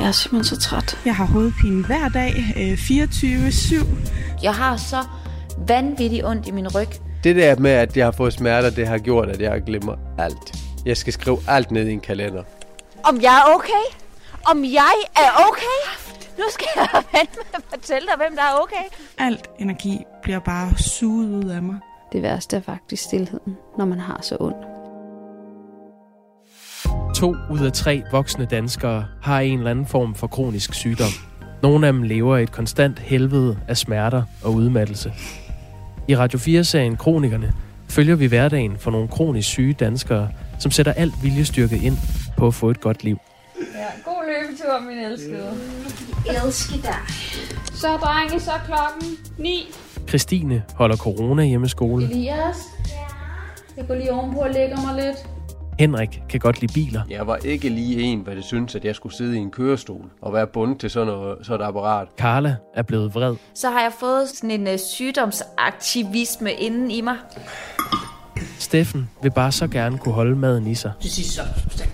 Jeg er simpelthen så træt. Jeg har hovedpine hver dag, 24/7. Jeg har så vanvittigt ondt i min ryg. Det der med, at jeg har fået smerter, det har gjort, at jeg glemmer alt. Jeg skal skrive alt ned i en kalender. Om jeg er okay? Om jeg er okay? Nu skal jeg fortælle dig, hvem der er okay. Alt energi bliver bare suget ud af mig. Det værste er faktisk stilheden, når man har så ondt. 2 ud af 3 voksne danskere har en eller anden form for kronisk sygdom. Nogle af dem lever i et konstant helvede af smerter og udmattelse. I Radio 4-serien Kronikerne følger vi hverdagen for nogle kronisk syge danskere, som sætter alt viljestyrke ind på at få et godt liv. Ja, god løbetur, min elskede. Elsker dig. Så, drenge, så klokken 9. Christine holder corona hjemmeskole. Elias, jeg går lige ovenpå og lægger mig lidt. Henrik kan godt lide biler. Jeg var ikke lige en, hvad det synes, at jeg skulle sidde i en kørestol og være bundet til sådan et apparat. Karla er blevet vred. Så har jeg fået sådan en sygdomsaktivisme inden i mig. Steffen vil bare så gerne kunne holde maden i sig. Til sidst så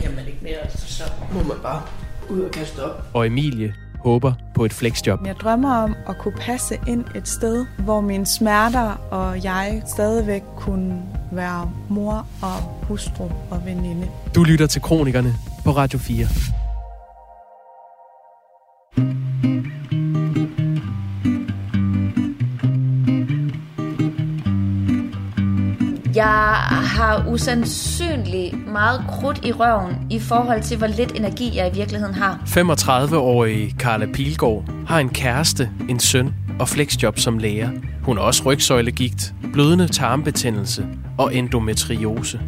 kan man ikke mere, så må man bare ud og kaste op. Og Emilie håber på et flexjob. Jeg drømmer om at kunne passe ind et sted, hvor mine smerter og jeg stadigvæk kunne være mor og hustru og veninde. Du lytter til Kronikerne på Radio 4. Jeg har usandsynligt meget krudt i røven i forhold til, hvor lidt energi jeg i virkeligheden har. 35-årige Karla Pilgaard har en kæreste, en søn og flexjob som læger. Hun har også rygsøjlegigt, blødende tarmbetændelse og endometriose.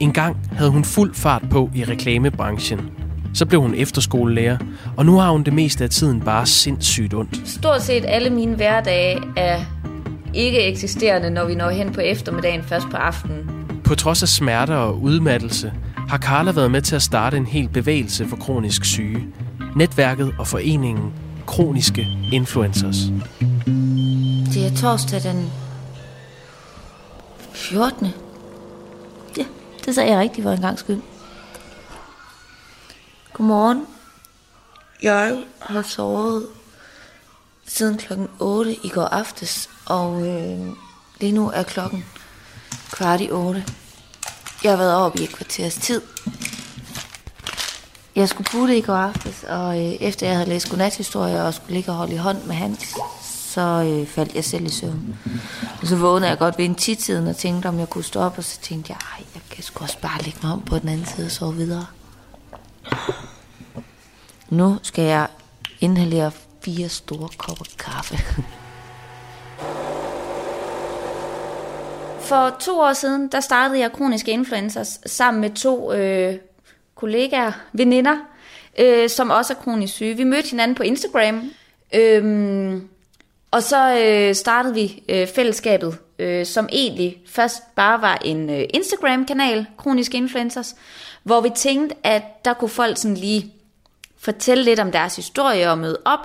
En gang havde hun fuld fart på i reklamebranchen. Så blev hun efterskolelærer, og nu har hun det meste af tiden bare sindssygt ondt. Stort set alle mine hverdage er ikke eksisterende, når vi når hen på eftermiddagen først på aftenen. På trods af smerter og udmattelse har Karla været med til at starte en hel bevægelse for kronisk syge. Netværket og foreningen Kroniske Influencers. Det er torsdag den 14. Ja, det sagde jeg rigtigt for en gang skyld. Godmorgen. Jeg har sovet siden klokken 8 i går aftes, og lige nu er klokken kvart i 8. Jeg har været oppe i et kvarters tid. Jeg skulle putte i går aftes, og efter jeg havde læst godnathistorier og skulle ligge og holde i hånd med Hans, så faldt jeg selv i søvn. Og så vågnede jeg godt ved en 10-tiden og tænkte, om jeg kunne stå op, og så tænkte jeg, ej, jeg kan sgu også bare lægge mig om på den anden side og sove videre. Nu skal jeg inhalere 4 store kopper kaffe. For 2 år siden, der startede jeg Kroniske Influencers sammen med 2 kollegaer, veninder, som også er kronisk syge. Vi mødte hinanden på Instagram, og så startede vi fællesskabet, som egentlig først bare var en Instagram-kanal, Kroniske Influencers, hvor vi tænkte, at der kunne folk sådan lige fortælle lidt om deres historie og møde op.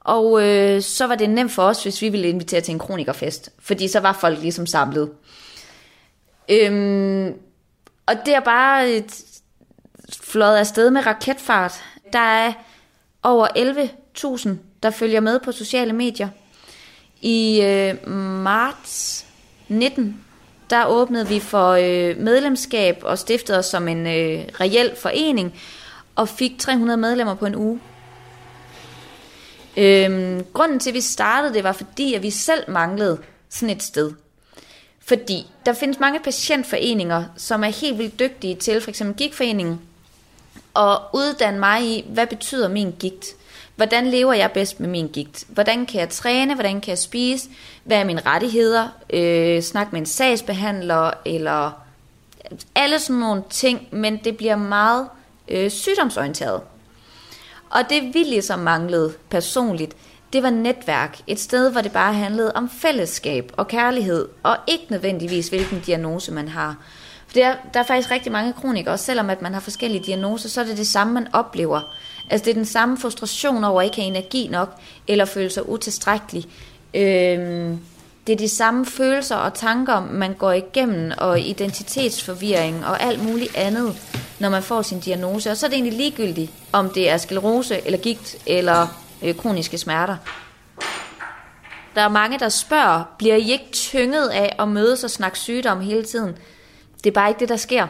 Og så var det nemt for os, hvis vi ville invitere til en kronikerfest. Fordi så var folk ligesom samlet. Og det er bare et fløjet afsted med raketfart. Der er over 11.000, der følger med på sociale medier. I marts 19, der åbnede vi for medlemskab og stiftede os som en reel forening. Og fik 300 medlemmer på en uge. Grunden til, at vi startede det, var fordi, at vi selv manglede sådan et sted. Fordi der findes mange patientforeninger, som er helt vildt dygtige til, for eksempel gigtforeningen, og uddanne mig i, hvad betyder min gigt? Hvordan lever jeg bedst med min gigt? Hvordan kan jeg træne? Hvordan kan jeg spise? Hvad er mine rettigheder? Snak med en sagsbehandler, eller alle sådan nogle ting, men det bliver meget sygdomsorienteret. Og det vi ligesom manglede personligt, det var netværk. Et sted, hvor det bare handlede om fællesskab og kærlighed, og ikke nødvendigvis, hvilken diagnose man har. For der er faktisk rigtig mange kronikere, selvom at man har forskellige diagnoser, så er det det samme, man oplever. Altså det er den samme frustration over at ikke have energi nok, eller føle sig utilstrækkelig. Det er de samme følelser og tanker, man går igennem, og identitetsforvirring og alt muligt andet. når man får sin diagnose. Og så er det egentlig ligegyldigt, om det er sklerose eller gigt eller kroniske smerter. Der er mange, der spørger, bliver I ikke tynget af at mødes og snakke sygdom hele tiden? Det er bare ikke det, der sker.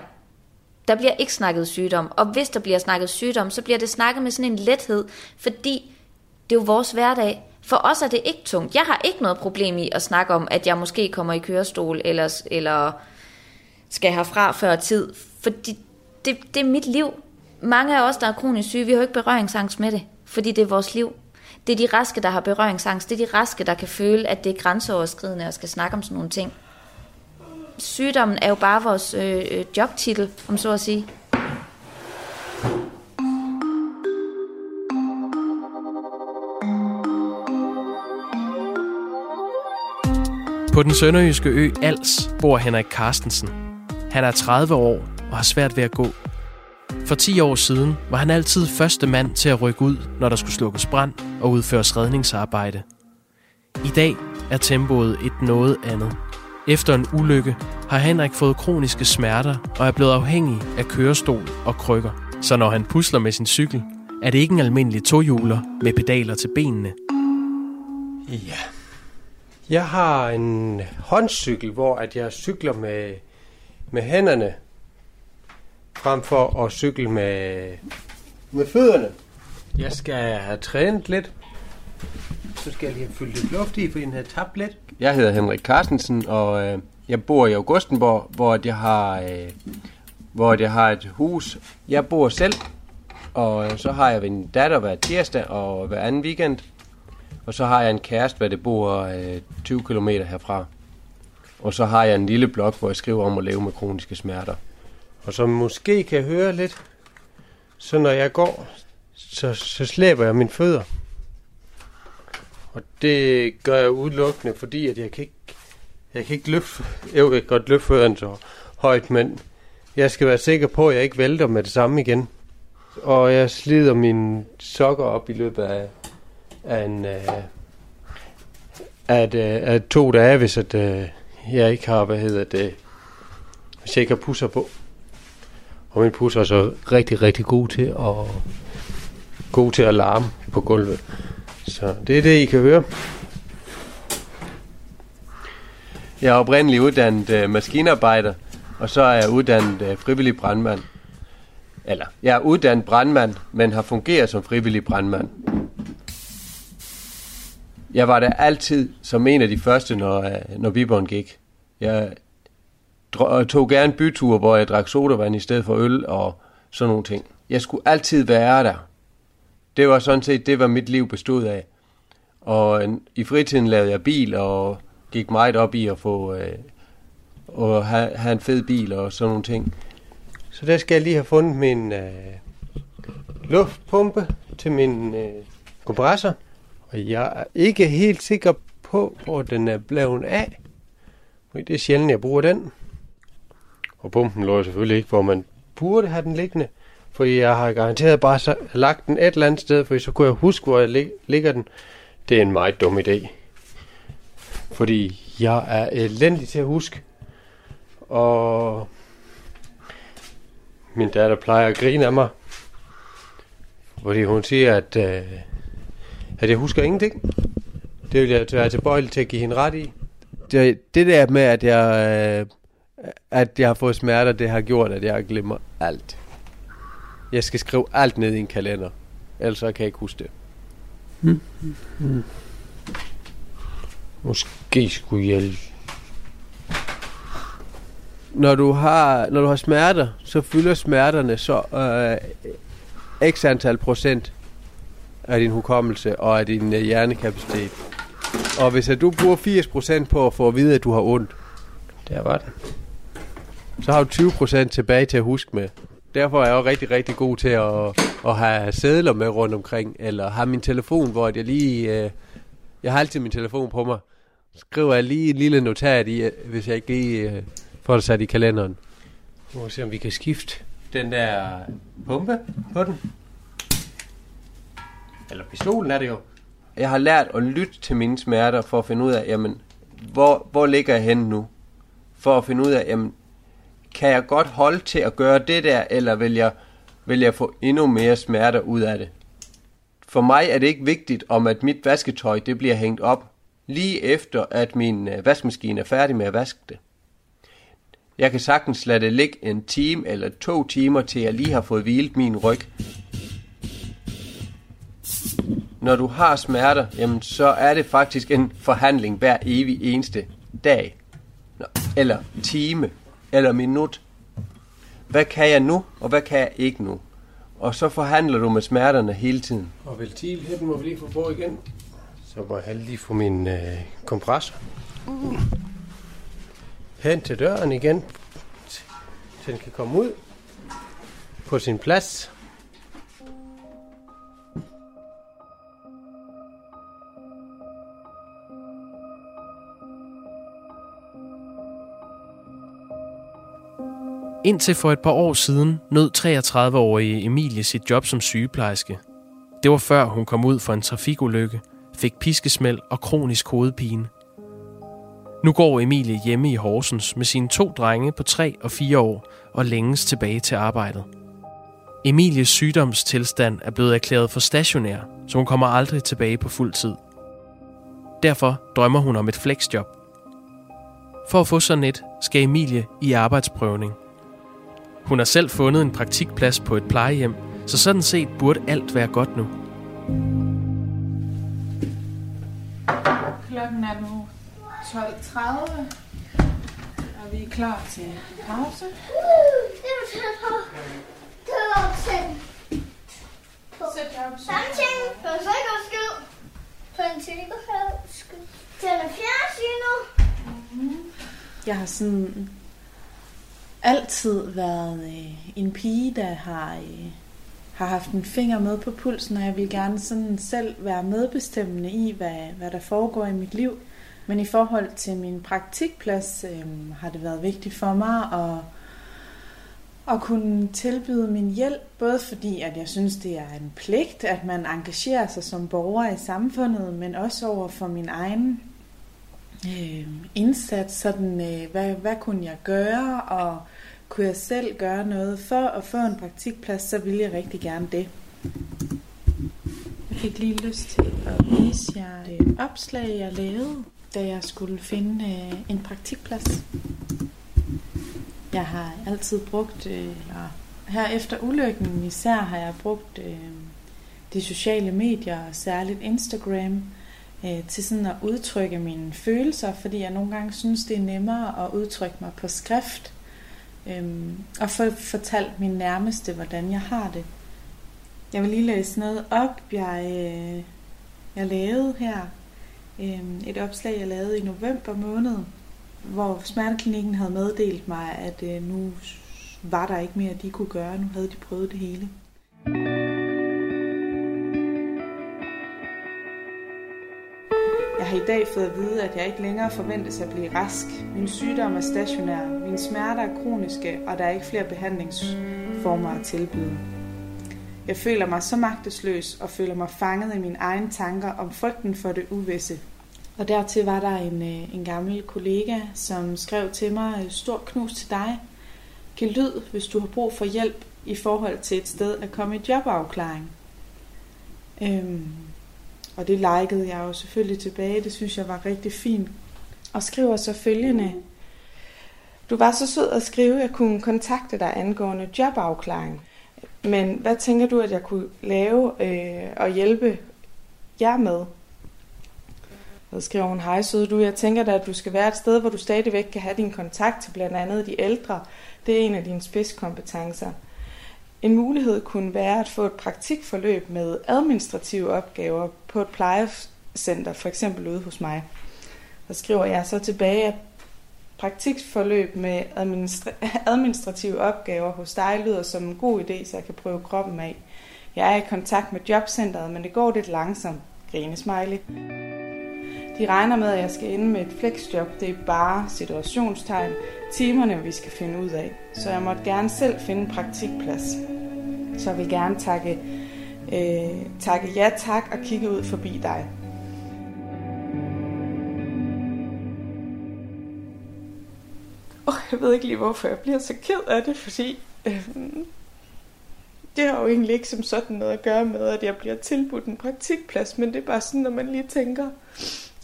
Der bliver ikke snakket sygdom, og hvis der bliver snakket sygdom, så bliver det snakket med sådan en lethed, fordi det er jo vores hverdag. For os er det ikke tungt. Jeg har ikke noget problem i at snakke om, at jeg måske kommer i kørestol, eller skal herfra før tid, fordi det er mit liv. Mange af os, der er kronisk syge, vi har jo ikke berøringsangst med det, fordi det er vores liv. Det er de raske, der har berøringsangst. Det er de raske, der kan føle, at det er grænseoverskridende og skal snakke om sådan nogle ting. Sygdommen er jo bare vores jobtitel, om så at sige. På den sønderjyske ø Als bor Henrik Carstensen. Han er 30 år og har svært ved at gå. For 10 år siden var han altid første mand til at rykke ud, når der skulle slukkes brand og udføres redningsarbejde. I dag er tempoet et noget andet. Efter en ulykke har Henrik fået kroniske smerter og er blevet afhængig af kørestol og krykker. Så når han pusler med sin cykel, er det ikke en almindelig tohjuler med pedaler til benene. Ja. Jeg har en håndcykel, hvor at jeg cykler med hænderne, frem for at cykle med fødderne. Jeg skal have trænet lidt. Så skal jeg lige have fyldt lidt luft i, for den har tabt lidt. Jeg hedder Henrik Carstensen, og jeg bor i Augustenborg, hvor jeg har et hus. Jeg bor selv, og så har jeg en datter hver tirsdag og hver anden weekend. Og så har jeg en kæreste, hvor det bor 20 km herfra. Og så har jeg en lille blog, hvor jeg skriver om at leve med kroniske smerter. Og som måske kan høre lidt, så når jeg går, så slæber jeg mine fødder. Og det gør jeg udelukkende, fordi at jeg kan ikke løfte. Jeg kan godt løfte fødderne så højt, men jeg skal være sikker på, at jeg ikke vælter med det samme igen. Og jeg slider mine sokker op i løbet af 2 dage, hvis jeg ikke har, hvis jeg ikke har pusser på. Og min pusser er så rigtig, rigtig god til at larme på gulvet. Så det er det, I kan høre. Jeg er oprindeligt uddannet maskinarbejder, og så er jeg uddannet frivillig brandmand. Eller, jeg er uddannet brandmand, men har fungeret som frivillig brandmand. Jeg var der altid som en af de første, når Viborgen gik. Jeg tog gerne byture, hvor jeg drak sodavand i stedet for øl og sådan nogle ting. Jeg skulle altid være der. Det var sådan set det, hvad mit liv bestod af. Og i fritiden lavede jeg bil og gik meget op i at få og have en fed bil og sådan nogle ting. Så der skal jeg lige have fundet min luftpumpe til min kompressor. Og jeg er ikke helt sikker på, hvor den er blevet af. Det er sjældent, jeg bruger den. Og pumpen lå selvfølgelig ikke, hvor man burde have den liggende. For jeg har garanteret bare lagt den et eller andet sted, for så kunne jeg huske, hvor jeg ligger den. Det er en meget dum idé. Fordi jeg er elendig til at huske. Og min datter plejer at grine af mig. Fordi hun siger, at jeg husker ingenting. Det vil jeg være tilbøjelig til at give hende ret i. Det der med, at jeg har fået smerter, det har gjort, at jeg glemmer alt. Jeg skal skrive alt ned i en kalender, ellers kan jeg ikke huske det. Måske skulle jeg... Når du har smerter, så fylder smerterne så x antal procent af din hukommelse og af din hjernekapacitet. Og hvis du bruger 80% på at få at vide, at du har ondt, der var den, så har du 20% tilbage til at huske med. Derfor er jeg også rigtig, rigtig god til at have sedler med rundt omkring, eller have min telefon, hvor jeg lige... jeg har altid min telefon på mig. Skriver jeg lige en lille notat i, hvis jeg ikke lige får det sat i kalenderen. Vi må se, om vi kan skifte den der pumpe på den. Eller pistolen er det jo. Jeg har lært at lytte til mine smerter for at finde ud af, jamen, hvor ligger jeg henne nu? For at finde ud af, jamen, kan jeg godt holde til at gøre det der, eller vil jeg få endnu mere smerter ud af det? For mig er det ikke vigtigt, om at mit vasketøj det bliver hængt op, lige efter at min vaskemaskine er færdig med at vaske det. Jeg kan sagtens lade det ligge en time eller 2 timer, til jeg lige har fået hvilet min ryg. Når du har smerter, jamen, så er det faktisk en forhandling hver evig eneste dag, eller time, eller minut. Hvad kan jeg nu, og hvad kan jeg ikke nu? Og så forhandler du med smerterne hele tiden. Og ventilheden må vi lige få på igen. Så må jeg lige få min kompressor. Hen til døren igen, så den kan komme ud på sin plads. Indtil for et par år siden nød 33-årige Emilie sit job som sygeplejerske. Det var før hun kom ud for en trafikulykke, fik piskesmæld og kronisk hovedpine. Nu går Emilie hjemme i Horsens med sine 2 drenge på 3 og 4 år og længes tilbage til arbejdet. Emilies sygdomstilstand er blevet erklæret for stationær, så hun kommer aldrig tilbage på fuld tid. Derfor drømmer hun om et flexjob. For at få sådan et, skal Emilie i arbejdsprøvning. Hun har selv fundet en praktikplads på et plejehjem, så sådan set burde alt være godt nu. Klokken er nu 12:30, og vi er klar til pause. Jeg har sådan altid været en pige, der har haft en finger med på pulsen, og jeg vil gerne sådan selv være medbestemmende i, hvad der foregår i mit liv. Men i forhold til min praktikplads har det været vigtigt for mig at kunne tilbyde min hjælp, både fordi at jeg synes, det er en pligt, at man engagerer sig som borger i samfundet, men også over for min egen indsats, sådan hvad kunne jeg gøre, og kunne jeg selv gøre noget for at få en praktikplads, så ville jeg rigtig gerne det. Jeg fik lige lyst til at vise jer det opslag, jeg lavede, da jeg skulle finde en praktikplads. Jeg har altid brugt, her efter ulykken især, har jeg brugt de sociale medier, særligt Instagram, til sådan at udtrykke mine følelser, fordi jeg nogle gange synes, det er nemmere at udtrykke mig på skrift, og få fortalt mine nærmeste, hvordan jeg har det. Jeg vil lige læse noget op, jeg lavede her. Et opslag, jeg lavede i november måned, hvor smerteklinikken havde meddelt mig, at nu var der ikke mere, de kunne gøre. Nu havde de prøvet det hele. Jeg har i dag fået at vide, at jeg ikke længere forventes at blive rask. Min sygdom er stationær, mine smerter er kroniske, og der er ikke flere behandlingsformer at tilbyde. Jeg føler mig så magtesløs og føler mig fanget i mine egne tanker om frygten for det uvisse. Og dertil var der en gammel kollega, som skrev til mig: stor knus til dig. Giv lyd, hvis du har brug for hjælp i forhold til et sted at komme i jobafklaring. Og det likede jeg jo selvfølgelig tilbage. Det synes jeg var rigtig fint. Og skriver så følgende: du var så sød at skrive, at jeg kunne kontakte dig angående jobafklaring. Men hvad tænker du, at jeg kunne lave og hjælpe jer med? Så skriver hun: hej søde du, jeg tænker da, at du skal være et sted, hvor du stadigvæk kan have din kontakt til blandt andet de ældre. Det er en af dine spidskompetencer. En mulighed kunne være at få et praktikforløb med administrative opgaver på et plejecenter, for eksempel ude hos mig. Så skriver jeg så tilbage, at praktikforløb med administrative opgaver hos dig lyder som en god idé, så jeg kan prøve kroppen af. Jeg er i kontakt med jobcenteret, men det går lidt langsomt. Grinesmiley. De regner med, at jeg skal ende med et flexjob. Det er bare situationstegn. Timerne, vi skal finde ud af. Så jeg måtte gerne selv finde en praktikplads. Så jeg vil gerne takke ja tak og kigge ud forbi dig. Jeg ved ikke lige, hvorfor jeg bliver så ked af det, fordi det har jo egentlig ikke som sådan noget at gøre med, at jeg bliver tilbudt en praktikplads, men det er bare sådan, når man lige tænker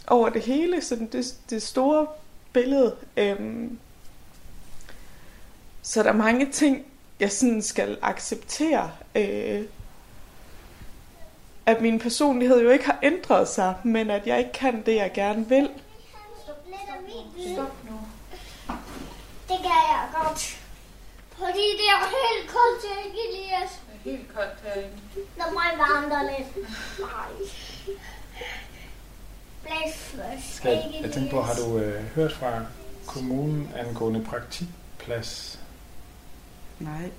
over det hele, sådan det store billede. Så der er mange ting, jeg sådan skal acceptere, at min personlighed jo ikke har ændret sig, men at jeg ikke kan det, jeg gerne vil. Stop nu. Det gør jeg godt. Fordi det er helt koldt herinde, Elias. Det er helt koldt herinde. Når man vandrer lidt. Nej. Jeg tænker på, har du hørt fra kommunen angående praktikplads? Nej.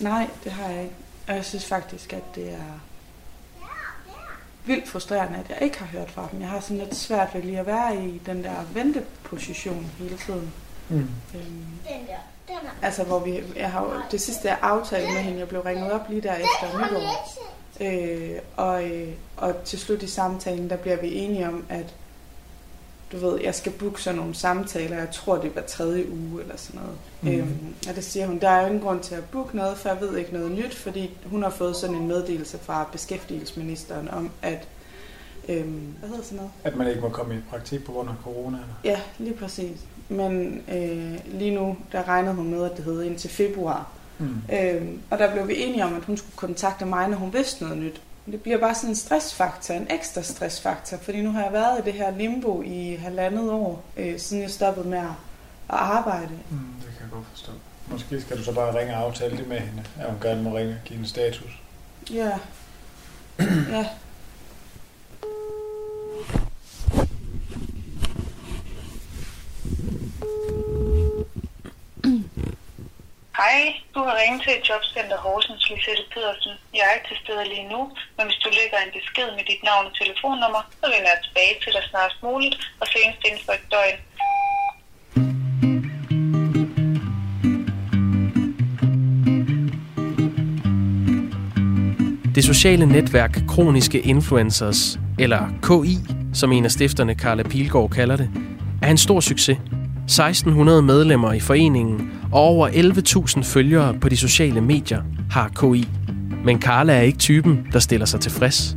Nej, det har jeg ikke. Og jeg synes faktisk, at det er vildt frustrerende, at jeg ikke har hørt fra dem. Jeg har sådan lidt svært ved lige at være i den der venteposition hele tiden. Altså, hvor jeg har det sidste jeg aftalte med hende, jeg blev ringet op lige der efter nytår. Og til slut i samtalen, der bliver vi enige om, at du ved, jeg skal booke sådan nogle samtaler, jeg tror det var 3. uge eller sådan noget. Og det siger hun, der er jo ingen grund til at booke noget, for jeg ved ikke noget nyt, fordi hun har fået sådan en meddelelse fra beskæftigelsesministeren om, at hvad hedder sådan noget? At man ikke må komme i praktik på grund af corona? Eller? Ja, lige præcis. Men lige nu, der regnede hun med, at det hed indtil februar. Og der blev vi enige om, at hun skulle kontakte mig, når hun vidste noget nyt. Det bliver bare sådan en stressfaktor, en ekstra stressfaktor, fordi nu har jeg været i det her limbo i 1,5 år, siden jeg stoppede med at arbejde. Det kan jeg godt forstå. Måske skal du så bare ringe og aftale det med hende, at hun gerne må ringe og give en status. Ja. Ja. Hej, du har ringet til Jobcenter Horsens, Lisette Pedersen. Jeg er ikke til stede lige nu, men hvis du lægger en besked med dit navn og telefonnummer, så vender jeg tilbage til dig snart muligt og senest inden for et døgn. Det sociale netværk Kroniske Influencers, eller KI, som en af stifterne Karla Pilgaard kalder det, er en stor succes. 1.600 medlemmer i foreningen og over 11.000 følgere på de sociale medier har KI. Men Karla er ikke typen, der stiller sig tilfreds.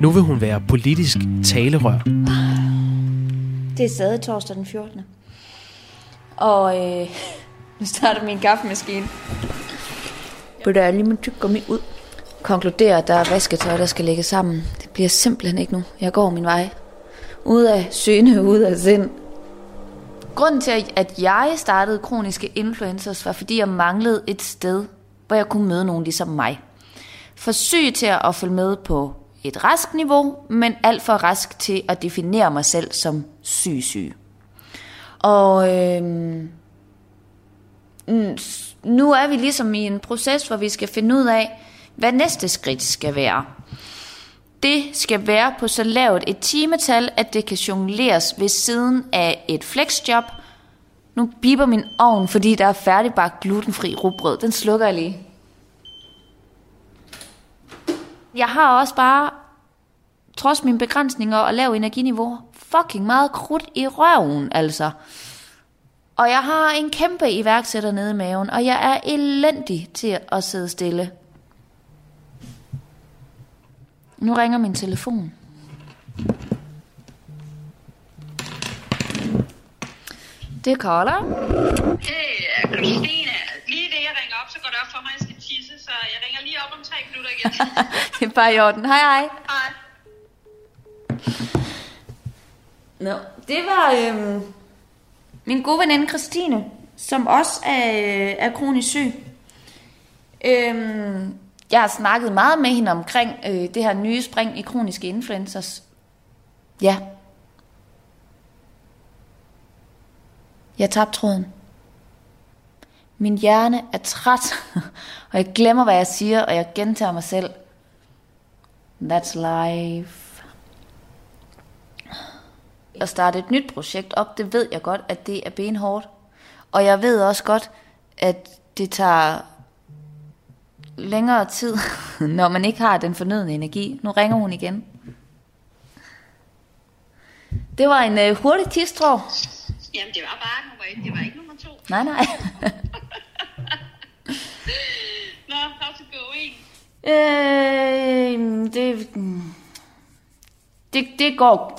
Nu vil hun være politisk talerør. Det er stadig torsdag den 14. Og nu starter min kaffemaskine. Bøtter jeg lige med tyggegummi ud. Konkluderer, at der er vasketøj, der skal lægge sammen. Det bliver simpelthen ikke nu. Jeg går min vej. Ud af syne, ud af sind. Grunden til, at jeg startede Kroniske Influencers, var fordi jeg manglede et sted, hvor jeg kunne møde nogen ligesom mig. For syg til at følge med på et rask niveau, men alt for rask til at definere mig selv som syg. Og nu er vi ligesom i en proces, hvor vi skal finde ud af, hvad næste skridt skal være. Det skal være på så lavt et timetal, at det kan jongleres ved siden af et flexjob. Nu biber min ovn, fordi der er færdigbagt glutenfri rugbrød. Den slukker jeg lige. Jeg har også bare, trods mine begrænsninger og lav energiniveau, fucking meget krudt i røven, altså. Og jeg har en kæmpe iværksætter nede i maven, og jeg er elendig til at sidde stille. Nu ringer min telefon. Det er Karla. Hey, Christine. Lige det, jeg ringer op, så går det op for mig, jeg skal tisse, så jeg ringer lige op om 3 minutter igen. Det er bare i orden. Hej, hej. Hej. Nå, det var min gode veninde Christine, som også er kronisk syg. Jeg har snakket meget med hende omkring det her nye spring i Kroniske Influencers. Ja. Jeg tabte tråden. Min hjerne er træt, og jeg glemmer, hvad jeg siger, og jeg gentager mig selv. That's life. At starte et nyt projekt op, det ved jeg godt, at det er benhårdt. Og jeg ved også godt, at det tager længere tid, når man ikke har den fornødne energi. Nu ringer hun igen. Det var en hurtig tistrå. Jamen, det var bare nummer 1, det var ikke nummer 2. Nej. Nå, how to go in?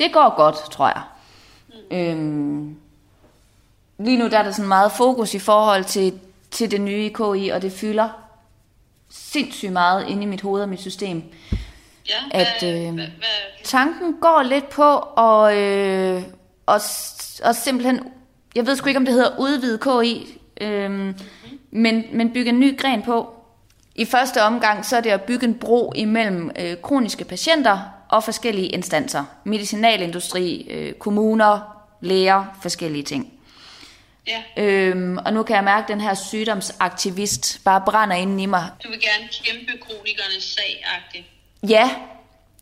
Det går godt, tror jeg. Lige nu der er der sådan meget fokus i forhold til det nye i KI, og det fylder sindssygt meget inde i mit hoved og mit system. Ja, at tanken går lidt på og simpelthen, jeg ved sgu ikke om det hedder udvide KI, men bygge en ny gren på. I første omgang så er det at bygge en bro imellem kroniske patienter og forskellige instanser, medicinalindustri, kommuner, læger, forskellige ting. Ja. Og nu kan jeg mærke, at den her sygdomsaktivist bare brænder inden i mig. Du vil gerne kæmpe kronikernes sag-agtigt. Ja,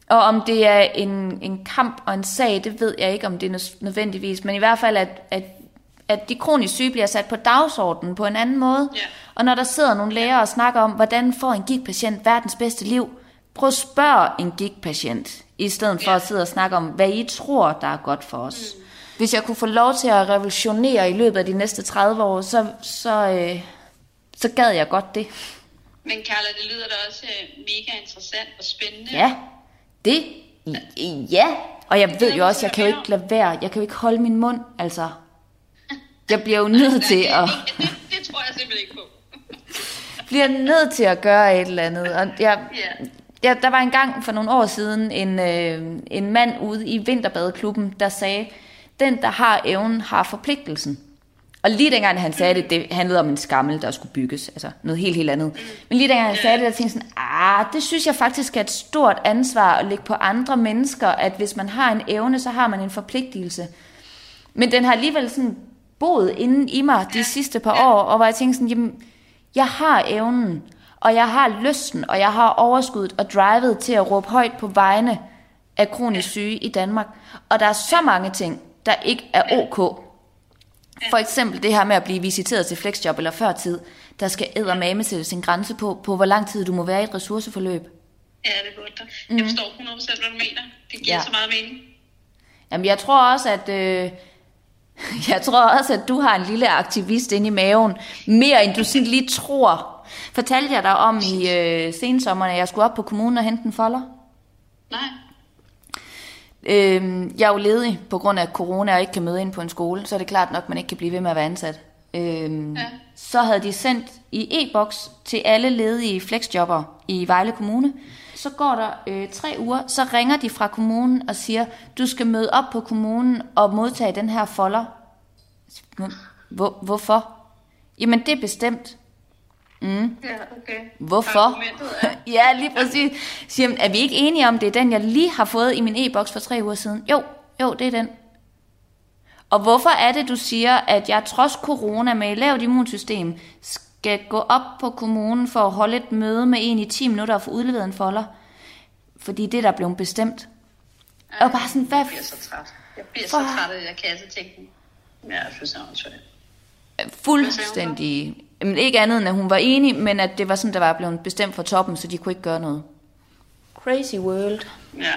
og om det er en kamp og en sag, det ved jeg ikke, om det er nødvendigvis. Men i hvert fald, at de kronisk syge bliver sat på dagsordenen på en anden måde. Ja. Og når der sidder nogle læger og snakker om, hvordan får en gigtpatient verdens bedste liv, prøv at spørge en gigtpatient, i stedet for at sidde og snakke om, hvad I tror, der er godt for os. Mm. Hvis jeg kunne få lov til at revolutionere i løbet af de næste 30 år, så gad jeg godt det. Men Karla, det lyder da også mega interessant og spændende. Ja, det. Ja, og jeg ved jo også, jeg kan jo ikke holde min mund, altså. Jeg bliver jo nødt til at... Det tror jeg simpelthen ikke på. Bliver nødt til at gøre et eller andet. Og der var engang for nogle år siden en mand ude i vinterbadeklubben, der sagde, den, der har evnen, har forpligtelsen. Og lige dengang han sagde det handlede om en skammel, der skulle bygges. Altså noget helt, helt andet. Men lige dengang han sagde det, der tænkte sådan, det synes jeg faktisk er et stort ansvar at lægge på andre mennesker, at hvis man har en evne, så har man en forpligtelse. Men den har alligevel sådan boet inde i mig de sidste par år, og hvor jeg tænkte sådan, jamen, jeg har evnen, og jeg har lysten, og jeg har overskuddet og drivet til at råbe højt på vegne af kronisk syge i Danmark. Og der er så mange ting, der ikke er ok. For eksempel det her med at blive visiteret til flexjob eller førtid, der skal eddermame sætte sin grænse på, hvor lang tid du må være i et ressourceforløb. Ja, det burde der. Jeg forstår 100%, hvad du mener. Det giver så meget mening. Jamen, jeg tror også, at... Jeg tror også, at du har en lille aktivist inde i maven. Mere end du sådan lige tror. Fortalte jeg dig om i sensommeren, at jeg skulle op på kommunen og hente en folder? Nej. Jeg er jo ledig på grund af corona og ikke kan møde ind på en skole. Så er det klart nok, at man ikke kan blive ved med at være ansat. Så havde de sendt i e-boks til alle ledige flexjobbere i Vejle Kommune. Så går der 3 uger, så ringer de fra kommunen og siger, du skal møde op på kommunen og modtage den her folder. Hvorfor? Jamen, det er bestemt. Ja, okay. Hvorfor? Ja, lige præcis. Siger, er vi ikke enige om, det er den, jeg lige har fået i min e-boks for 3 uger siden? Jo, det er den. Og hvorfor er det, du siger, at jeg trods corona med et lavt immunsystem skal gå op på kommunen for at holde et møde med en i 10 minutter og få udleveret en folder? Fordi det der er blevet bestemt. Og bare sådan, hvad? Jeg bliver så træt. Jeg bliver så træt af det der kassetænkning. Ja, fuldstændig. Jamen, ikke andet end, at hun var enig, men at det var sådan, der var blevet bestemt fra toppen, så de kunne ikke gøre noget. Crazy world. Ja.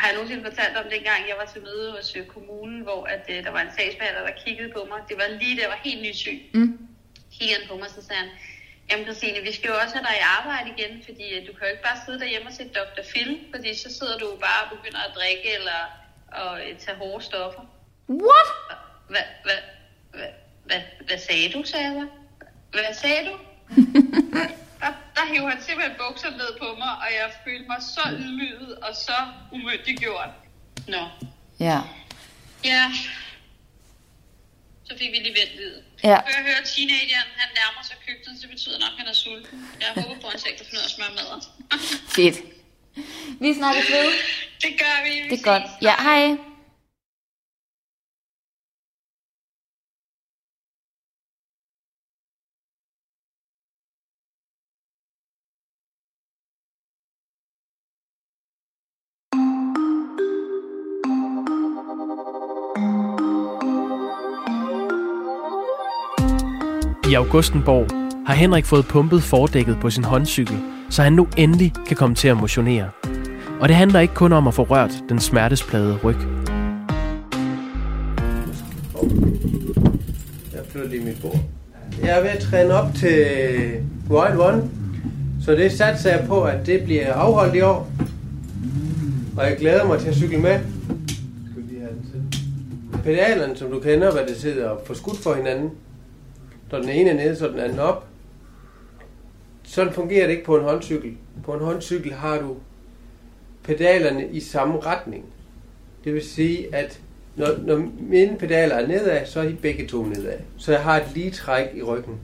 Har jeg nogensinde fortalt om dengang, jeg var til møde hos kommunen, hvor at, der var en sagsbehandler, der kiggede på mig. Det var lige, da jeg var helt ny syg. Kiggede han på mig, så sagde han, jamen Christine, vi skal jo også have dig i arbejde igen, fordi du kan jo ikke bare sidde derhjemme og se Dr. Phil, fordi så sidder du bare og begynder at drikke eller og tage hårde stoffer. What? Hvad sagde du, sagde jeg? Hvad sagde du? Der hævde han simpelthen bukser ned på mig, og jeg følte mig så ydmyget og så umyndiggjort. Nå. Ja. Ja. Så fik vi lige vendt livet. Ja. Jeg hører teenageren, han nærmer sig køkkenet, så det betyder nok, at han er sulten. Jeg håber på, at han sikkert finder at smøre maden. Fedt. Vi snakkes ved. Det gør vi. Det er godt. Ja, hej. I Augustenborg har Henrik fået pumpet fordækket på sin håndcykel, så han nu endelig kan komme til at motionere. Og det handler ikke kun om at få rørt den smertesplagede ryg. Jeg flytter lige mit bord. Jeg er ved at træne op til Wild One, så det satser jeg på, at det bliver afholdt i år. Og jeg glæder mig til at cykle med. Pedalerne, som du kender, hvad det sidder og får skudt for hinanden. Når den ene er nede, så den anden op. Sådan fungerer det ikke på en håndcykel. På en håndcykel har du pedalerne i samme retning. Det vil sige, at når mine pedaler er nedad, så er de begge to nedad. Så jeg har et lige træk i ryggen.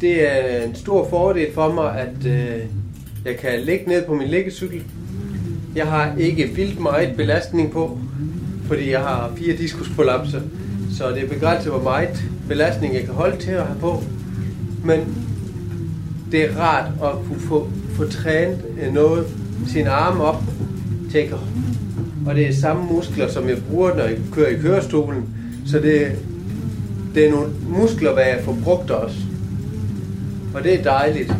Det er en stor fordel for mig, at jeg kan ligge ned på min liggecykel. Jeg har ikke vildt meget belastning på, fordi jeg har 4 diskusprolapser. Så det er begrænset, hvor meget belastning jeg kan holde til at have på. Men det er rart at kunne få trænet noget, sine arme op, tjekker. Og det er samme muskler, som jeg bruger, når jeg kører i kørestolen. Så det er nogle muskler, hvad jeg får brugt også. Og det er dejligt.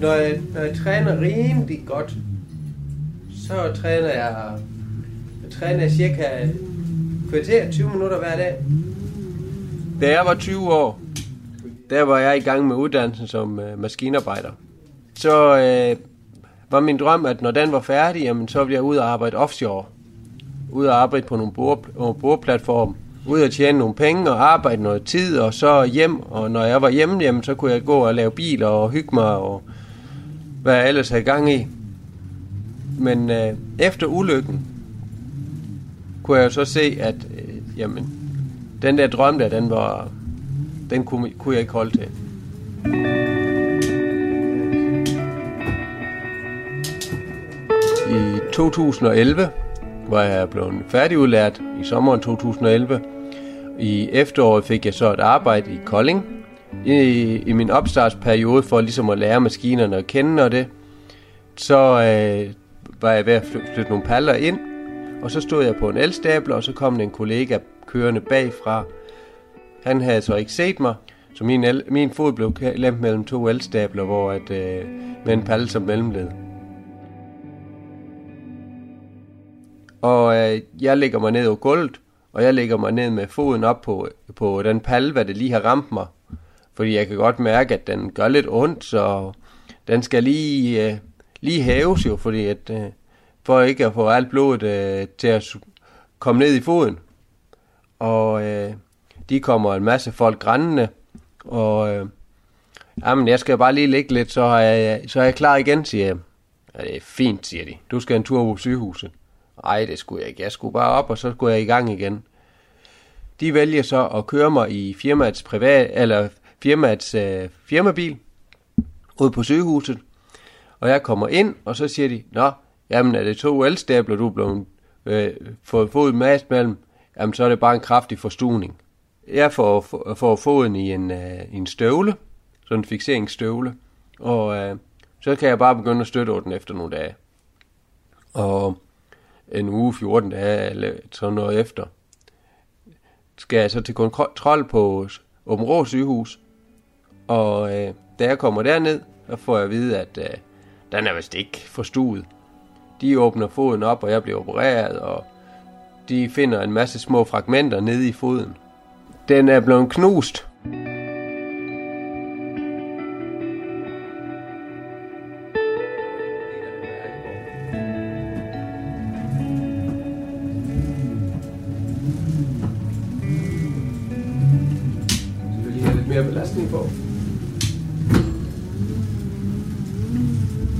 Når jeg træner rimelig godt, så træner jeg cirka kvarter 20 minutter hver dag. Da jeg var 20 år, der var jeg i gang med uddannelsen som maskinarbejder. Så var min drøm, at når den var færdig, jamen, så ville jeg ud og arbejde offshore. Ud og arbejde på nogle boreplatforme. Ud og tjene nogle penge og arbejde noget tid, og så hjem. Og når jeg var hjemme, jamen, så kunne jeg gå og lave biler og hygge mig og hvad jeg ellers havde gang i. Men efter ulykken kunne jeg så se, at jamen, den der drøm der, den kunne jeg ikke holde til. I 2011 var jeg blevet færdigudlært i sommeren 2011. I efteråret fik jeg så et arbejde i Kolding i min opstartsperiode for ligesom at lære maskinerne at kende og det. Så var jeg ved at flytte nogle paller ind, og så stod jeg på en elstabler, og så kom en kollega kørende bagfra. Han havde så ikke set mig, så min fod blev klemt mellem 2 elstabler, hvor med en palle som mellemled. Og jeg lægger mig ned over gulvet, og jeg lægger mig ned med foden op på den palle, hvad det lige har ramt mig. Fordi jeg kan godt mærke, at den gør lidt ondt, så den skal lige hæves jo, fordi for ikke at få alt blodet til at komme ned i foden. Og de kommer en masse folk rendende, og jamen, jeg skal bare lige ligge lidt, så er jeg klar igen, siger jeg. Ja, det er fint, siger de. Du skal en tur på sygehuset. Ej, det skulle jeg ikke. Jeg skulle bare op, og så skulle jeg i gang igen. De vælger så at køre mig i firmaets firmabil ud på sygehuset, og jeg kommer ind, og så siger de, nå, jamen er det 2 elstabler, du er blevet fået foden mast mellem, jamen så er det bare en kraftig forstuning. Jeg får foden i en støvle, sådan en fikseringsstøvle, og så kan jeg bare begynde at støtte over den efter nogle dage. Og en uge, 14 dage eller sådan noget efter, skal jeg så til kontrol på Åbenrå sygehus, og da jeg kommer derned, så får jeg at vide, at den er vist ikke forstuet. De åbner foden op, og jeg bliver opereret, og de finder en masse små fragmenter nede i foden. Den er blevet knust.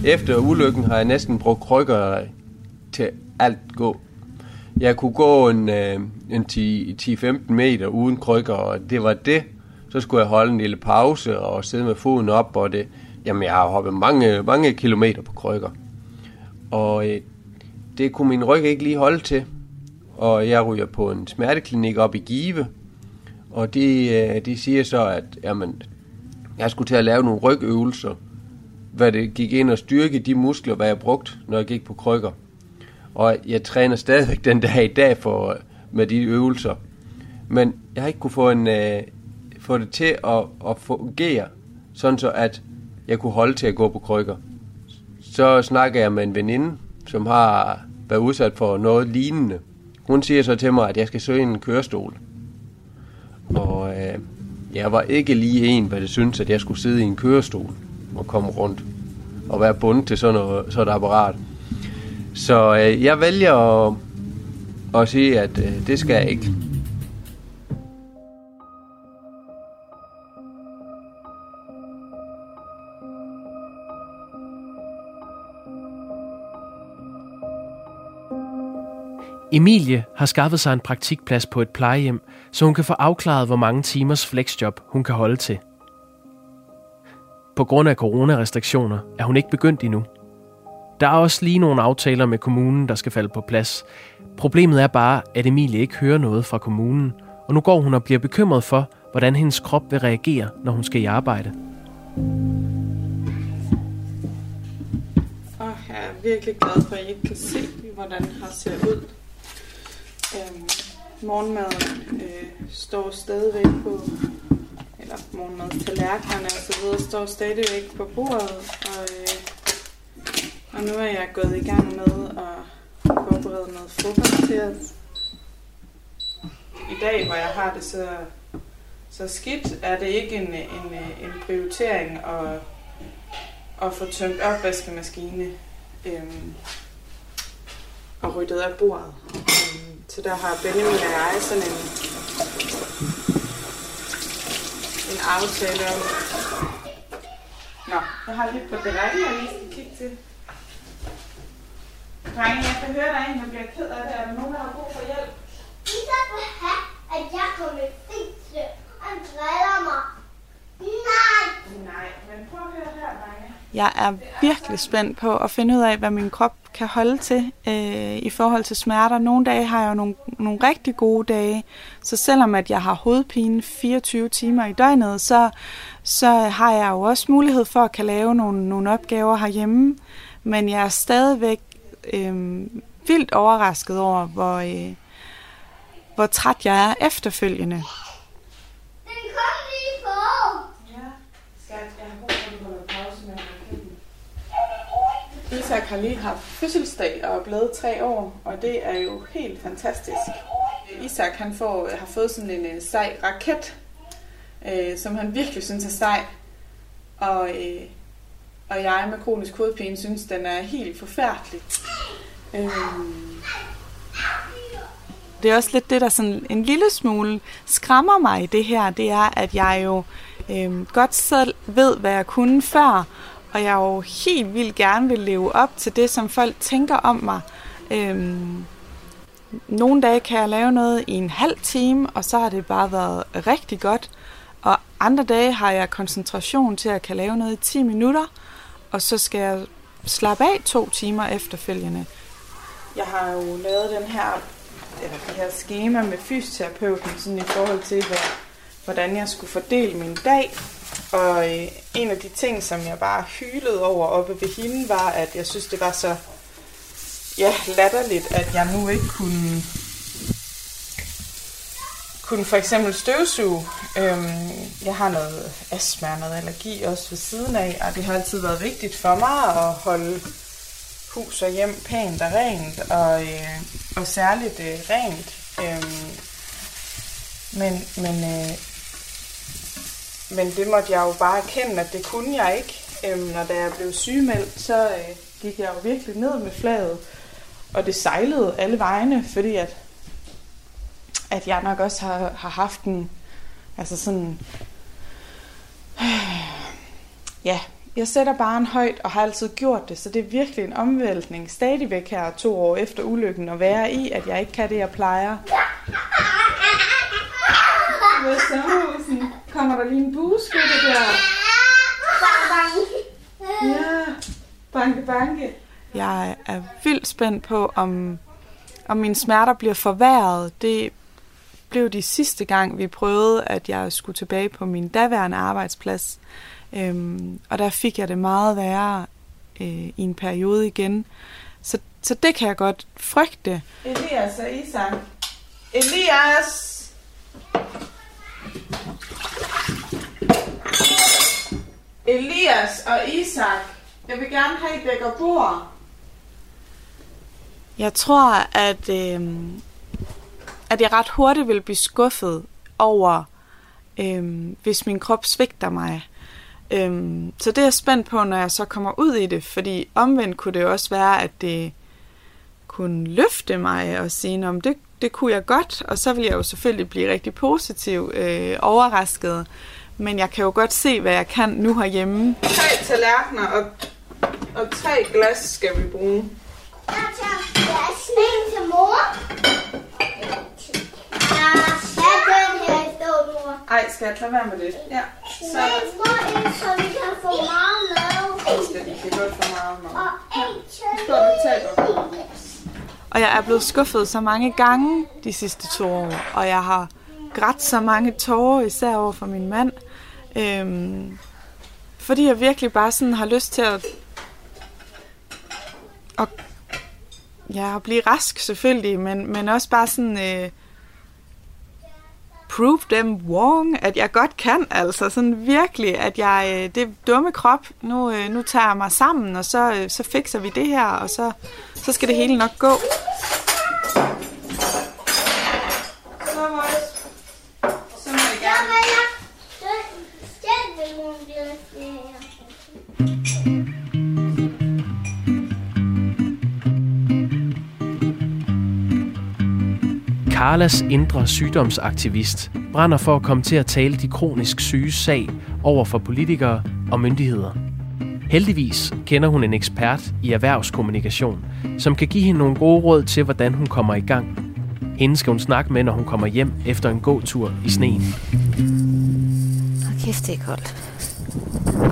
Efter ulykken har jeg næsten brugt krykker til alt gå. Jeg kunne gå en 10-15 meter uden krykker, og det var det. Så skulle jeg holde en lille pause og sidde med foden op, og det, jamen jeg har hoppet mange kilometer på krykker. Og det kunne min ryg ikke lige holde til. Og jeg ryger på en smerteklinik op i Give, og de siger så, at jamen, jeg skulle til at lave nogle rygøvelser, hvad det gik ind og styrke de muskler, hvad jeg brugte, når jeg gik på krykker. Og jeg træner stadigvæk den dag i dag med de øvelser. Men jeg har ikke kunne få det til at fungere, sådan så at jeg kunne holde til at gå på krykker. Så snakker jeg med en veninde, som har været udsat for noget lignende. Hun siger så til mig, at jeg skal søge en kørestol. Og jeg var ikke lige en, hvad det syntes, at jeg skulle sidde i en kørestol og komme rundt og være bundet til sådan et apparat. Så jeg vælger at sige, at det skal jeg ikke. Emilie har skaffet sig en praktikplads på et plejehjem, så hun kan få afklaret, hvor mange timers flexjob hun kan holde til. På grund af coronarestriktioner er hun ikke begyndt endnu. Der er også lige nogle aftaler med kommunen, der skal falde på plads. Problemet er bare, at Emilie ikke hører noget fra kommunen, og nu går hun og bliver bekymret for, hvordan hendes krop vil reagere, når hun skal i arbejde. Og jeg er virkelig glad for, at I ikke kan se, hvordan her ser ud. Morgenmaden står stadigvæk på, eller morgenmadstallerkenerne og så videre, står stadigvæk på bordet, og nu er jeg gået i gang med at forberede noget frokost til os. I dag, hvor jeg har det så skidt, er det ikke en prioritering at få tømt opvaskemaskine og ryddet af bordet. Så der har Benjamin og jeg sådan en aftale om. Nå, jeg har lidt på beregning, jeg lige skal kigge til. Drenge, jeg kan høre, der er en, der bliver ked af det. Er der nogen, der har brug for hjælp? I skal have, at jeg kommer i fikse. Han driller mig. Nej! Nej, men prøv at høre her, drenge. Jeg er virkelig spændt på at finde ud af, hvad min krop kan holde til i forhold til smerter. Nogle dage har jeg jo nogle rigtig gode dage, så selvom at jeg har hovedpine 24 timer i døgnet, så har jeg jo også mulighed for at kan lave nogle opgaver herhjemme. Men jeg er stadigvæk vildt overrasket over, hvor træt jeg er efterfølgende. Isak har lige haft fødselsdag og er blevet 3 år, og det er jo helt fantastisk. Isak har fået sådan en sej raket, som han virkelig synes er sej. Og jeg med kronisk hovedpine synes, den er helt forfærdelig. Det er også lidt det, der sådan en lille smule skræmmer mig i det her. Det er, at jeg jo godt selv ved, hvad jeg kunne før. Og jeg jo helt vildt gerne vil leve op til det, som folk tænker om mig. Nogle dage kan jeg lave noget i en halv time, og så har det bare været rigtig godt. Og andre dage har jeg koncentration til, at jeg kan lave noget i 10 minutter, og så skal jeg slappe af 2 timer efterfølgende. Jeg har jo lavet det her skema med fysioterapeuten, sådan i forhold til, hvordan jeg skulle fordele min dag. Og en af de ting, som jeg bare hylede over oppe ved hende, var, at jeg synes, det var så latterligt, at jeg nu ikke kunne for eksempel støvsuge. Jeg har noget astma og noget allergi også ved siden af, og det har altid været vigtigt for mig at holde hus og hjem pænt og rent, og særligt rent. Men det måtte jeg jo bare erkende, at det kunne jeg ikke. Når da jeg blev sygemeldt, så gik jeg jo virkelig ned med flaget. Og det sejlede alle vegne, fordi at jeg nok også har haft en... Altså sådan... Ja, jeg sætter barren højt og har altid gjort det, så det er virkelig en omvæltning. Stadigvæk her 2 år efter ulykken at være i, at jeg ikke kan det, jeg plejer. Ved sommerhusen kommer der lige en bueskytte der. Ja, banke, banke. Jeg er vildt spændt på, om mine smerter bliver forværret. Det blev de sidste gang, vi prøvede, at jeg skulle tilbage på min daværende arbejdsplads. Og der fik jeg det meget værre i en periode igen. Så det kan jeg godt frygte. Elias og Isak. Elias! Elias og Isak, jeg vil gerne have, at I dækker bord. Jeg tror, at at jeg ret hurtigt ville blive skuffet over, hvis min krop svigter mig. Så det er jeg spændt på, når jeg så kommer ud i det, fordi omvendt kunne det også være, at det kunne løfte mig og sige, om det kunne jeg godt, og så vil jeg jo selvfølgelig blive rigtig positiv overrasket, men jeg kan jo godt se, hvad jeg kan nu herhjemme. 3 tallerkener og 3 glas skal vi bruge. Jeg tager smækken til mor. Ej, skal jeg lade være med det? Ja. Så jeg tror ikke, så vi kan få meget mad. Vi kan godt få meget mad. Og jeg er blevet skuffet så mange gange de sidste 2 år, og jeg har grædt så mange tårer, især over for min mand. Fordi jeg virkelig bare sådan har lyst til at blive rask selvfølgelig, men også bare sådan... prove them wrong, at jeg godt kan, altså sådan virkelig, at jeg, det dumme krop, nu tager jeg mig sammen, og så fikser vi det her, og så skal det hele nok gå. Så må jeg gerne. Karlas indre sygdomsaktivist brænder for at komme til at tale de kronisk syge sag over for politikere og myndigheder. Heldigvis kender hun en ekspert i erhvervskommunikation, som kan give hende nogle gode råd til, hvordan hun kommer i gang. Hende skal hun snakke med, når hun kommer hjem efter en god tur i sneen. Åh, kæft, det er koldt.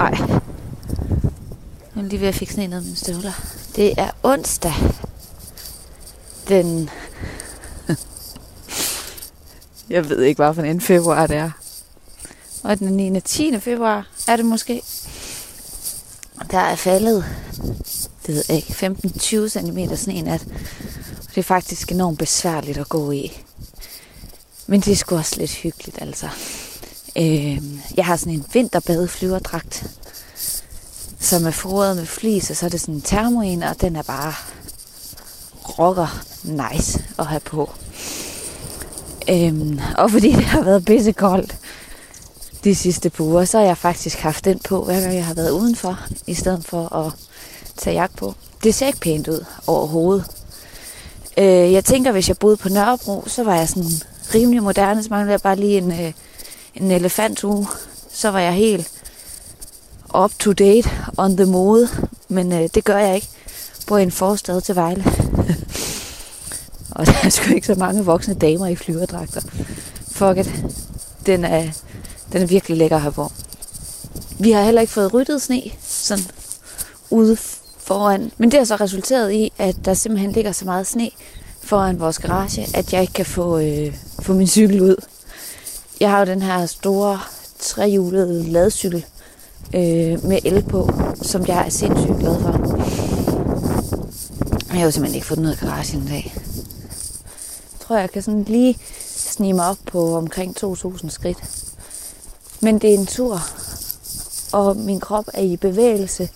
Ej. Nu er lige ved at fikse ned mine støvler. Det er onsdag. Jeg ved ikke, hvorfor den 1. februar det er. Og den 9. 10. februar er det måske. Der er faldet, det ved jeg ikke, 15-20 cm sne i nat. Og det er faktisk enormt besværligt at gå i. Men det er sgu også lidt hyggeligt, altså. Jeg har sådan en vinterbadeflyverdragt, som er foret med flis, og så er det sådan en termo en, og den er bare rocker nice at have på. Og fordi det har været pissekoldt de sidste par uger, så har jeg faktisk haft den på, hver gang jeg har været udenfor, i stedet for at tage jakke på. Det ser ikke pænt ud overhovedet. Jeg tænker, hvis jeg boede på Nørrebro, så var jeg sådan rimelig moderne, så manglede jeg bare lige en elefantuge. Så var jeg helt up to date on the mode, men det gør jeg ikke. Jeg bor i en forstad til Vejle. Og der er sgu ikke så mange voksne damer i flyverdragter. Fuck it. Den er virkelig lækker her på. Vi har heller ikke fået ryddet sne sådan ude foran. Men det har så resulteret i, at der simpelthen ligger så meget sne foran vores garage, at jeg ikke kan få min cykel ud. Jeg har jo den her store trehjulede ladcykel med el på, som jeg er sindssygt glad for. Jeg har jo simpelthen ikke fået den ud af garagen i dag. Jeg tror, jeg kan sådan lige snige mig op på omkring 2.000 skridt. Men det er en tur, og min krop er i bevægelse.